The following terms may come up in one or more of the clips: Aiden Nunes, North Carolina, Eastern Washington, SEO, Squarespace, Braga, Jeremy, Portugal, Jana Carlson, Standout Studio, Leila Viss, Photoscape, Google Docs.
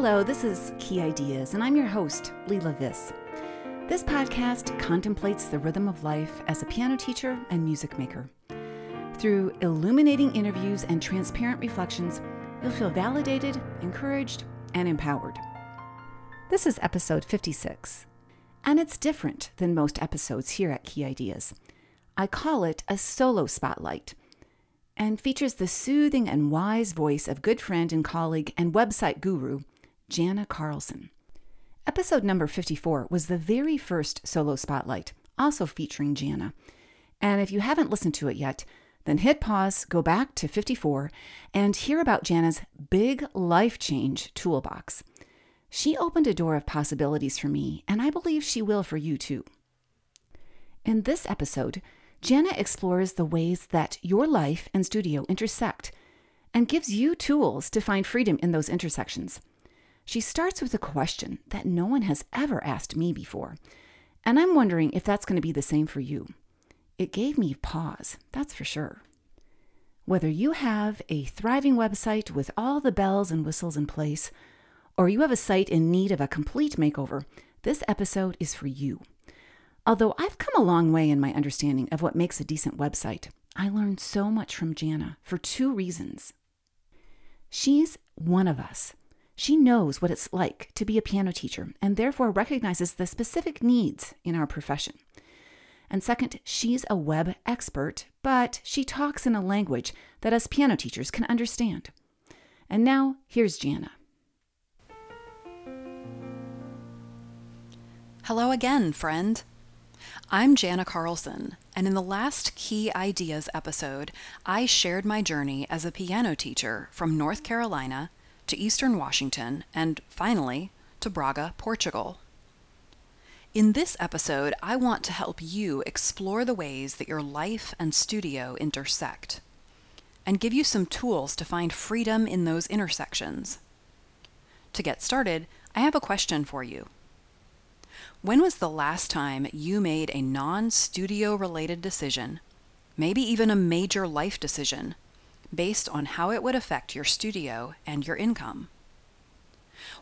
Hello, this is Key Ideas, and I'm your host, Leila Viss. This podcast contemplates the rhythm of life as a piano teacher and music maker. Through illuminating interviews and transparent reflections, you'll feel validated, encouraged, and empowered. This is episode 56, and it's different than most episodes here at Key Ideas. I call it a solo spotlight, and features the soothing and wise voice of good friend and colleague and website guru, Jana Carlson. Episode number 54 was the very first solo spotlight, also featuring Jana. And if you haven't listened to it yet, then hit pause, go back to 54, and hear about Jana's big life change toolbox. She opened a door of possibilities for me, and I believe she will for you too. In this episode, Jana explores the ways that your life and studio intersect and gives you tools to find freedom in those intersections. She starts with a question that no one has ever asked me before, and I'm wondering if that's going to be the same for you. It gave me pause, that's for sure. Whether you have a thriving website with all the bells and whistles in place, or you have a site in need of a complete makeover, this episode is for you. Although I've come a long way in my understanding of what makes a decent website, I learned so much from Jana for two reasons. She's one of us. She knows what it's like to be a piano teacher and therefore recognizes the specific needs in our profession. And second, she's a web expert, but she talks in a language that us piano teachers can understand. And now, here's Jana. Hello again, friend. I'm Jana Carlson, and in the last Key Ideas episode, I shared my journey as a piano teacher from North Carolina to Eastern Washington, and finally, to Braga, Portugal. In this episode, I want to help you explore the ways that your life and studio intersect, and give you some tools to find freedom in those intersections. To get started, I have a question for you. When was the last time you made a non-studio related decision, maybe even a major life decision, based on how it would affect your studio and your income?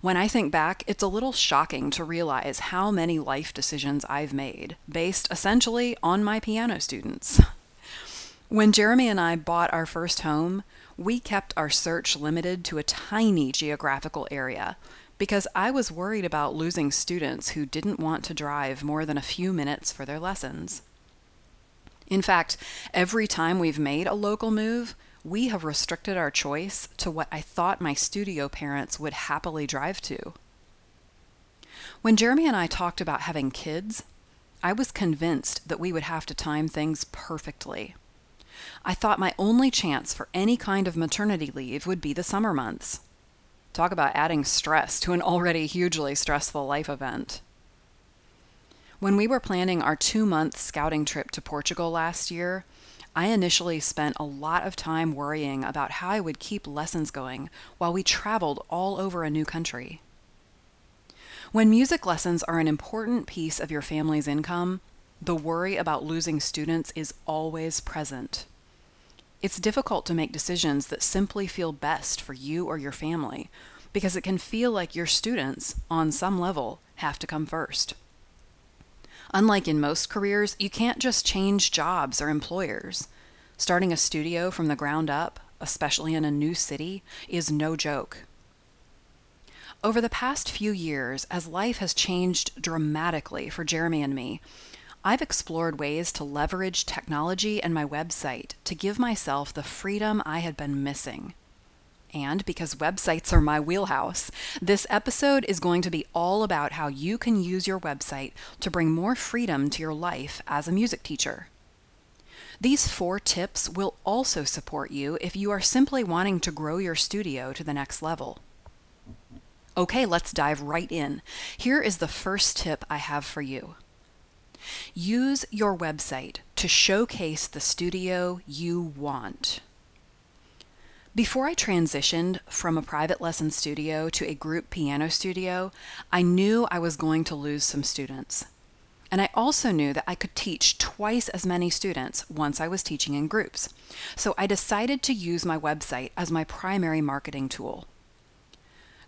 When I think back, it's a little shocking to realize how many life decisions I've made, based essentially on my piano students. When Jeremy and I bought our first home, we kept our search limited to a tiny geographical area because I was worried about losing students who didn't want to drive more than a few minutes for their lessons. In fact, every time we've made a local move, we have restricted our choice to what I thought my studio parents would happily drive to. When Jeremy and I talked about having kids, I was convinced that we would have to time things perfectly. I thought my only chance for any kind of maternity leave would be the summer months. Talk about adding stress to an already hugely stressful life event. When we were planning our 2-month scouting trip to Portugal last year, I initially spent a lot of time worrying about how I would keep lessons going while we traveled all over a new country. When music lessons are an important piece of your family's income, the worry about losing students is always present. It's difficult to make decisions that simply feel best for you or your family, because it can feel like your students, on some level, have to come first. Unlike in most careers, you can't just change jobs or employers. Starting a studio from the ground up, especially in a new city, is no joke. Over the past few years, as life has changed dramatically for Jeremy and me, I've explored ways to leverage technology and my website to give myself the freedom I had been missing. And because websites are my wheelhouse, this episode is going to be all about how you can use your website to bring more freedom to your life as a music teacher. These 4 tips will also support you if you are simply wanting to grow your studio to the next level. Okay, let's dive right in. Here is the first tip I have for you. Use your website to showcase the studio you want. Before I transitioned from a private lesson studio to a group piano studio, I knew I was going to lose some students. And I also knew that I could teach twice as many students once I was teaching in groups. So I decided to use my website as my primary marketing tool.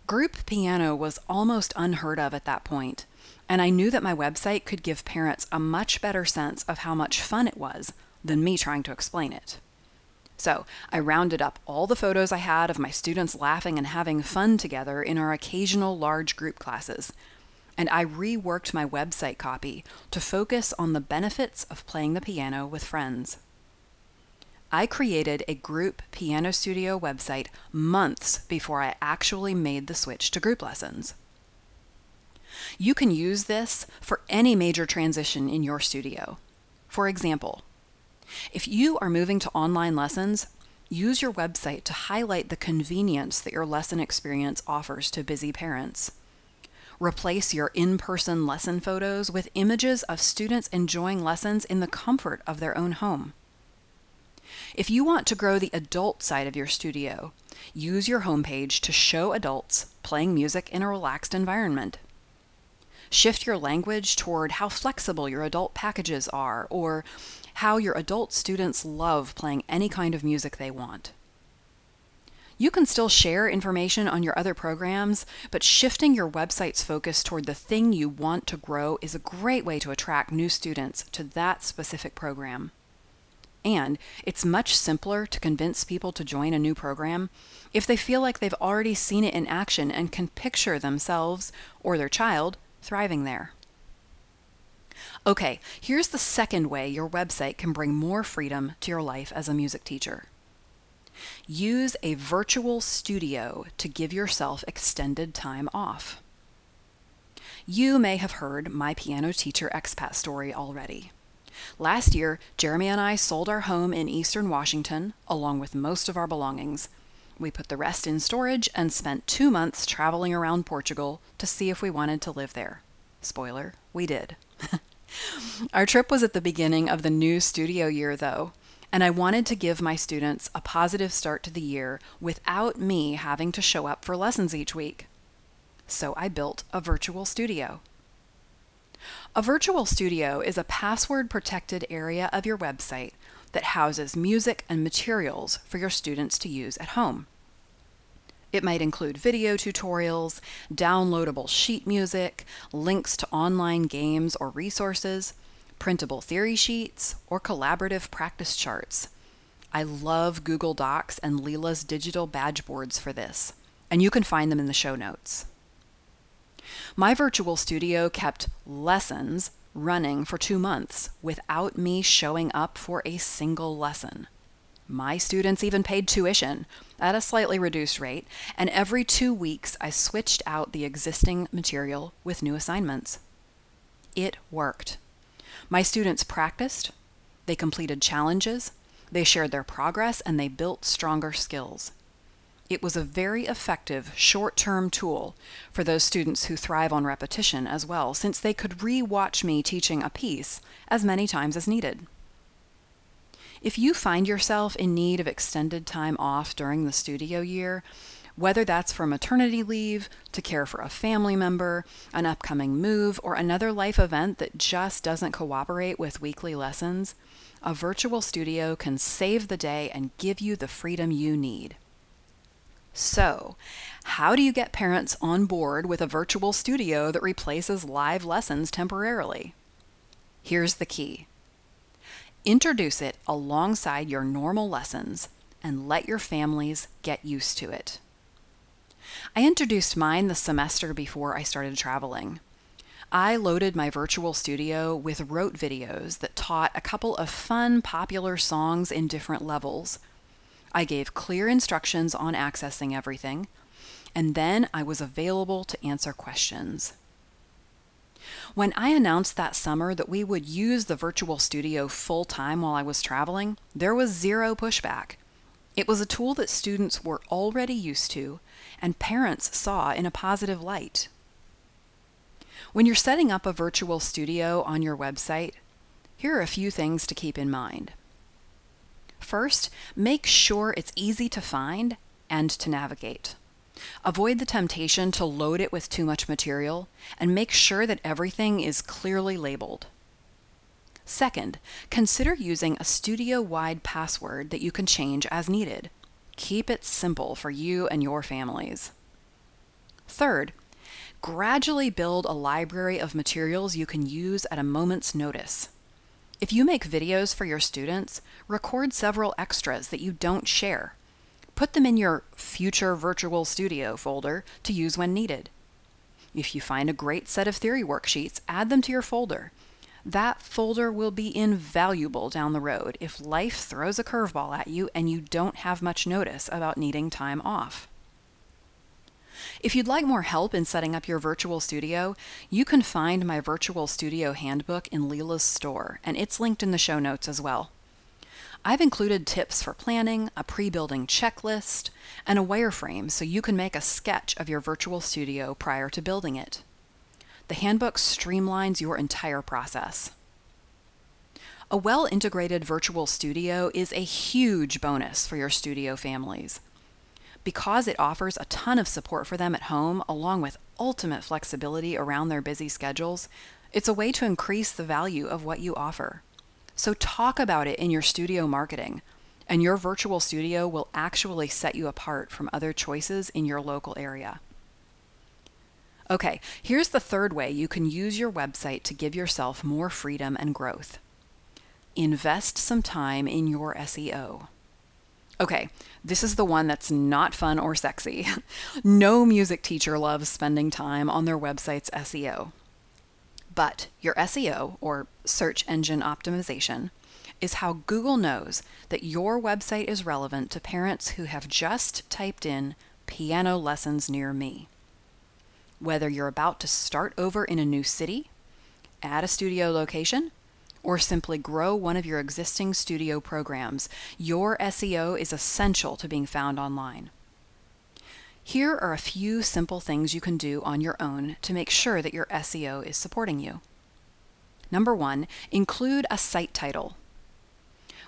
Group piano was almost unheard of at that point, and I knew that my website could give parents a much better sense of how much fun it was than me trying to explain it. So I rounded up all the photos I had of my students laughing and having fun together in our occasional large group classes, and I reworked my website copy to focus on the benefits of playing the piano with friends. I created a group piano studio website months before I actually made the switch to group lessons. You can use this for any major transition in your studio. For example, if you are moving to online lessons, use your website to highlight the convenience that your lesson experience offers to busy parents. Replace your in-person lesson photos with images of students enjoying lessons in the comfort of their own home. If you want to grow the adult side of your studio, use your homepage to show adults playing music in a relaxed environment. Shift your language toward how flexible your adult packages are, or how your adult students love playing any kind of music they want. You can still share information on your other programs, but shifting your website's focus toward the thing you want to grow is a great way to attract new students to that specific program. And it's much simpler to convince people to join a new program if they feel like they've already seen it in action and can picture themselves or their child thriving there. Okay, here's the second way your website can bring more freedom to your life as a music teacher. Use a virtual studio to give yourself extended time off. You may have heard my piano teacher expat story already. Last year, Jeremy and I sold our home in Eastern Washington, along with most of our belongings. We put the rest in storage and spent 2 months traveling around Portugal to see if we wanted to live there. Spoiler, we did. Our trip was at the beginning of the new studio year, though, and I wanted to give my students a positive start to the year without me having to show up for lessons each week. So I built a virtual studio. A virtual studio is a password-protected area of your website that houses music and materials for your students to use at home. It might include video tutorials, downloadable sheet music, links to online games or resources, printable theory sheets, or collaborative practice charts. I love Google Docs and Leila's digital badge boards for this, and you can find them in the show notes. My virtual studio kept lessons running for 2 months without me showing up for a single lesson. My students even paid tuition at a slightly reduced rate, and every 2 weeks I switched out the existing material with new assignments. It worked. My students practiced, they completed challenges, they shared their progress, and they built stronger skills. It was a very effective short-term tool for those students who thrive on repetition as well, since they could re-watch me teaching a piece as many times as needed. If you find yourself in need of extended time off during the studio year, whether that's for maternity leave, to care for a family member, an upcoming move, or another life event that just doesn't cooperate with weekly lessons, a virtual studio can save the day and give you the freedom you need. So, how do you get parents on board with a virtual studio that replaces live lessons temporarily? Here's the key. Introduce it alongside your normal lessons and let your families get used to it. I introduced mine the semester before I started traveling. I loaded my virtual studio with rote videos that taught a couple of fun, popular songs in different levels. I gave clear instructions on accessing everything, and then I was available to answer questions. When I announced that summer that we would use the virtual studio full-time while I was traveling, there was zero pushback. It was a tool that students were already used to, and parents saw in a positive light. When you're setting up a virtual studio on your website, here are a few things to keep in mind. First, make sure it's easy to find and to navigate. Avoid the temptation to load it with too much material, and make sure that everything is clearly labeled. Second, consider using a studio-wide password that you can change as needed. Keep it simple for you and your families. Third, gradually build a library of materials you can use at a moment's notice. If you make videos for your students, record several extras that you don't share. Put them in your future virtual studio folder to use when needed. If you find a great set of theory worksheets, add them to your folder. That folder will be invaluable down the road if life throws a curveball at you and you don't have much notice about needing time off. If you'd like more help in setting up your virtual studio, you can find my virtual studio handbook in Leila's store, and it's linked in the show notes as well. I've included tips for planning, a pre-building checklist, and a wireframe so you can make a sketch of your virtual studio prior to building it. The handbook streamlines your entire process. A well-integrated virtual studio is a huge bonus for your studio families. Because it offers a ton of support for them at home, along with ultimate flexibility around their busy schedules, it's a way to increase the value of what you offer. So talk about it in your studio marketing, and your virtual studio will actually set you apart from other choices in your local area. Okay, here's the third way you can use your website to give yourself more freedom and growth. Invest some time in your SEO. Okay, this is the one that's not fun or sexy. No music teacher loves spending time on their website's SEO. But your SEO, or search engine optimization, is how Google knows that your website is relevant to parents who have just typed in piano lessons near me. Whether you're about to start over in a new city, add a studio location, or simply grow one of your existing studio programs, your SEO is essential to being found online. Here are a few simple things you can do on your own to make sure that your SEO is supporting you. Number one, include a site title.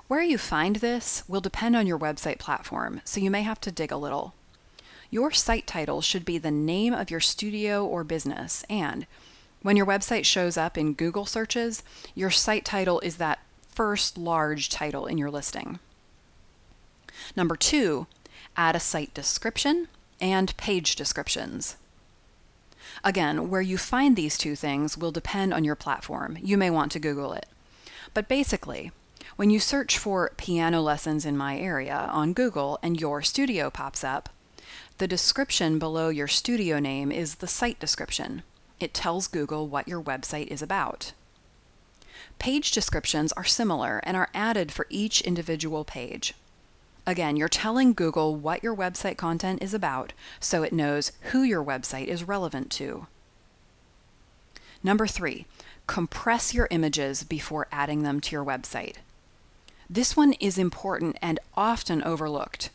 Where you find this will depend on your website platform, so you may have to dig a little. Your site title should be the name of your studio or business, and when your website shows up in Google searches, your site title is that first large title in your listing. Number two, add a site description and page descriptions. Again, where you find these two things will depend on your platform. You may want to Google it. But basically, when you search for piano lessons in my area on Google and your studio pops up, the description below your studio name is the site description. It tells Google what your website is about. Page descriptions are similar and are added for each individual page. Again, you're telling Google what your website content is about, so it knows who your website is relevant to. Number three, compress your images before adding them to your website. This one is important and often overlooked.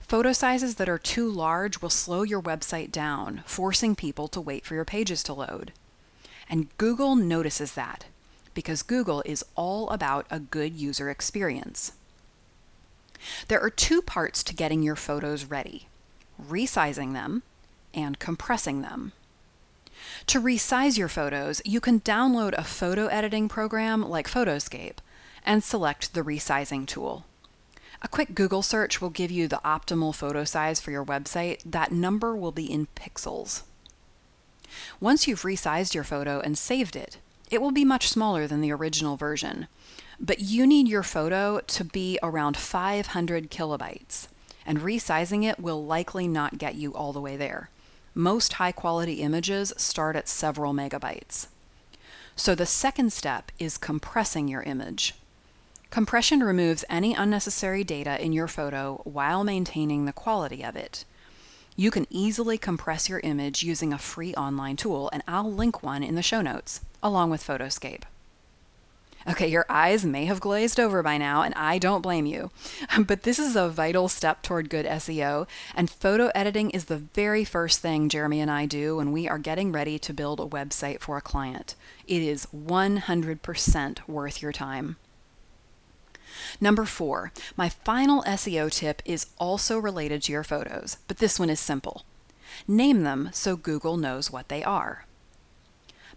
Photo sizes that are too large will slow your website down, forcing people to wait for your pages to load. And Google notices that, because Google is all about a good user experience. There are two parts to getting your photos ready: resizing them and compressing them. To resize your photos, you can download a photo editing program like Photoscape and select the resizing tool. A quick Google search will give you the optimal photo size for your website. That number will be in pixels. Once you've resized your photo and saved it, it will be much smaller than the original version. But you need your photo to be around 500 kilobytes, and resizing it will likely not get you all the way there. Most high-quality images start at several megabytes. So the second step is compressing your image. Compression removes any unnecessary data in your photo while maintaining the quality of it. You can easily compress your image using a free online tool, and I'll link one in the show notes, along with Photoscape. Okay, your eyes may have glazed over by now, and I don't blame you, but this is a vital step toward good SEO, and photo editing is the very first thing Jeremy and I do when we are getting ready to build a website for a client. It is 100% worth your time. Number four, my final SEO tip is also related to your photos, but this one is simple. Name them so Google knows what they are.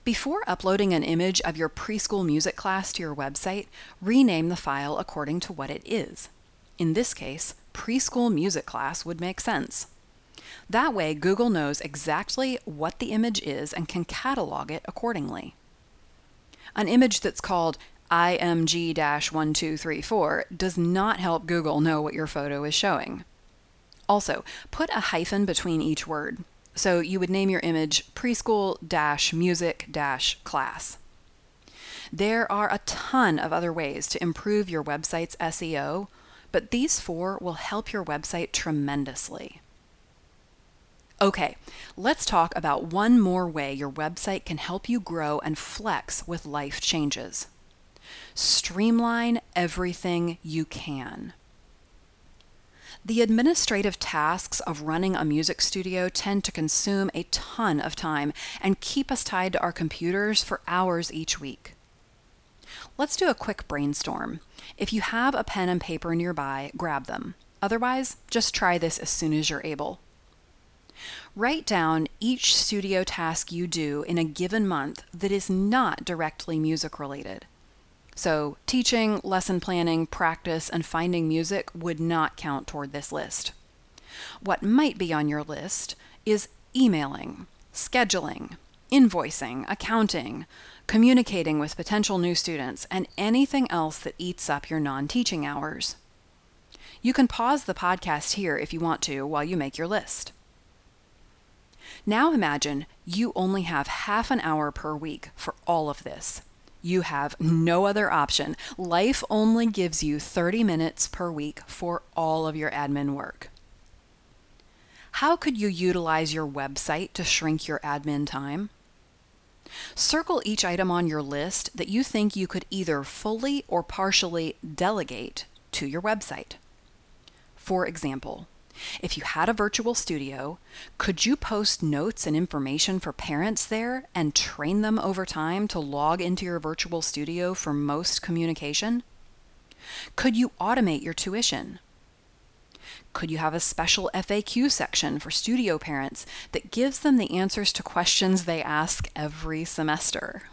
Before uploading an image of your preschool music class to your website, rename the file according to what it is. In this case, preschool music class would make sense. That way, Google knows exactly what the image is and can catalog it accordingly. An image that's called IMG-1234 does not help Google know what your photo is showing. Also, put a hyphen between each word. So you would name your image preschool-music-class. There are a ton of other ways to improve your website's SEO, but these four will help your website tremendously. Okay, let's talk about one more way your website can help you grow and flex with life changes. Streamline everything you can. The administrative tasks of running a music studio tend to consume a ton of time and keep us tied to our computers for hours each week. Let's do a quick brainstorm. If you have a pen and paper nearby, grab them. Otherwise, just try this as soon as you're able. Write down each studio task you do in a given month that is not directly music related. So teaching, lesson planning, practice, and finding music would not count toward this list. What might be on your list is emailing, scheduling, invoicing, accounting, communicating with potential new students, and anything else that eats up your non-teaching hours. You can pause the podcast here if you want to while you make your list. Now imagine you only have half an hour per week for all of this. You have no other option. Life only gives you 30 minutes per week for all of your admin work. How could you utilize your website to shrink your admin time? Circle each item on your list that you think you could either fully or partially delegate to your website. For example, if you had a virtual studio, could you post notes and information for parents there and train them over time to log into your virtual studio for most communication? Could you automate your tuition? Could you have a special FAQ section for studio parents that gives them the answers to questions they ask every semester?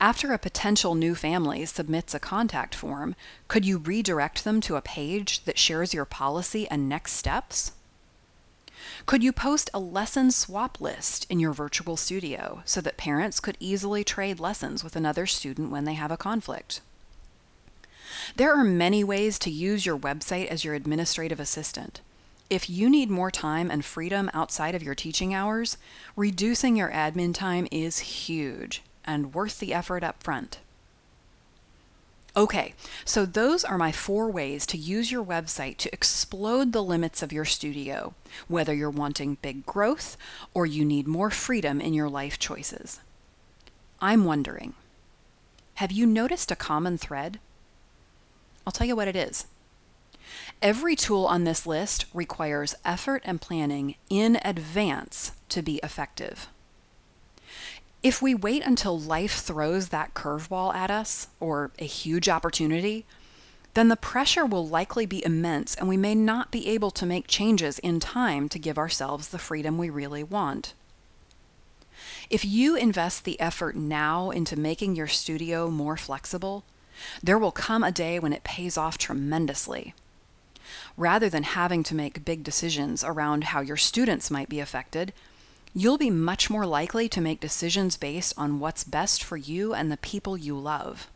After a potential new family submits a contact form, could you redirect them to a page that shares your policy and next steps? Could you post a lesson swap list in your virtual studio so that parents could easily trade lessons with another student when they have a conflict? There are many ways to use your website as your administrative assistant. If you need more time and freedom outside of your teaching hours, reducing your admin time is huge and worth the effort up front. Okay, so those are my four ways to use your website to explode the limits of your studio, whether you're wanting big growth or you need more freedom in your life choices. I'm wondering, have you noticed a common thread? I'll tell you what it is. Every tool on this list requires effort and planning in advance to be effective. If we wait until life throws that curveball at us, or a huge opportunity, then the pressure will likely be immense and we may not be able to make changes in time to give ourselves the freedom we really want. If you invest the effort now into making your studio more flexible, there will come a day when it pays off tremendously. Rather than having to make big decisions around how your students might be affected, you'll be much more likely to make decisions based on what's best for you and the people you love.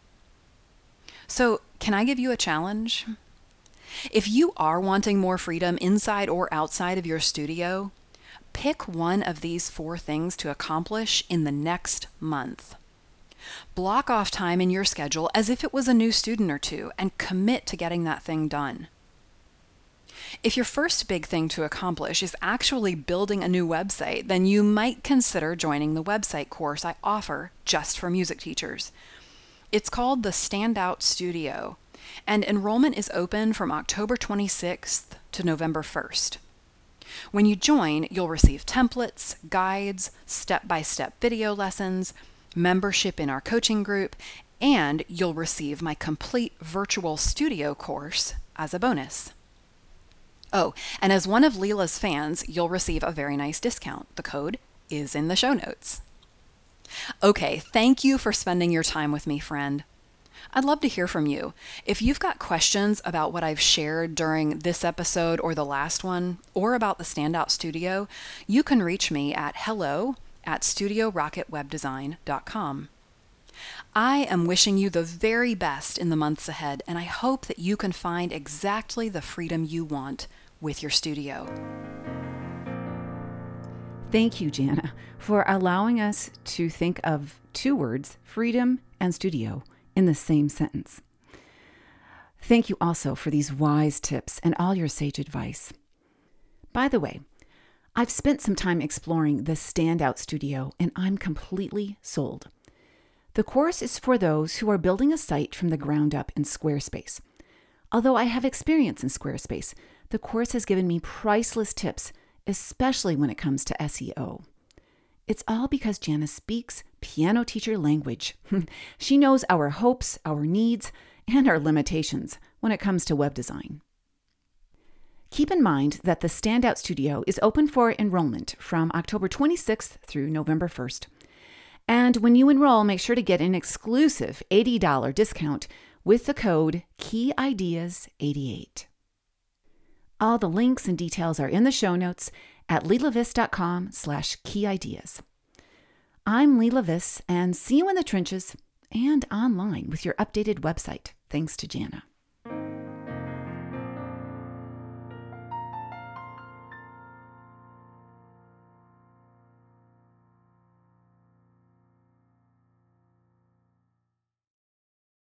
So, can I give you a challenge? If you are wanting more freedom inside or outside of your studio, pick one of these four things to accomplish in the next month. Block off time in your schedule as if it was a new student or two and commit to getting that thing done. If your first big thing to accomplish is actually building a new website, then you might consider joining the website course I offer just for music teachers. It's called the Standout Studio, and enrollment is open from October 26th to November 1st. When you join, you'll receive templates, guides, step-by-step video lessons, membership in our coaching group, and you'll receive my complete virtual studio course as a bonus. Oh, and as one of Leila's fans, you'll receive a very nice discount. The code is in the show notes. Okay, thank you for spending your time with me, friend. I'd love to hear from you. If you've got questions about what I've shared during this episode or the last one, or about the Standout Studio, you can reach me at hello@studiorocketwebdesign.com. I am wishing you the very best in the months ahead, and I hope that you can find exactly the freedom you want with your studio. Thank you, Jana, for allowing us to think of two words, freedom and studio, in the same sentence. Thank you also for these wise tips and all your sage advice. By the way, I've spent some time exploring the Standout Studio, and I'm completely sold. The course is for those who are building a site from the ground up in Squarespace. Although I have experience in Squarespace, the course has given me priceless tips, especially when it comes to SEO. It's all because Jana speaks piano teacher language. She knows our hopes, our needs, and our limitations when it comes to web design. Keep in mind that the Standout Studio is open for enrollment from October 26th through November 1st. And when you enroll, make sure to get an exclusive $80 discount with the code KEYIDEAS88. All the links and details are in the show notes at leilaviss.com/keyideas. I'm Leila Viss, and see you in the trenches and online with your updated website, thanks to Jana.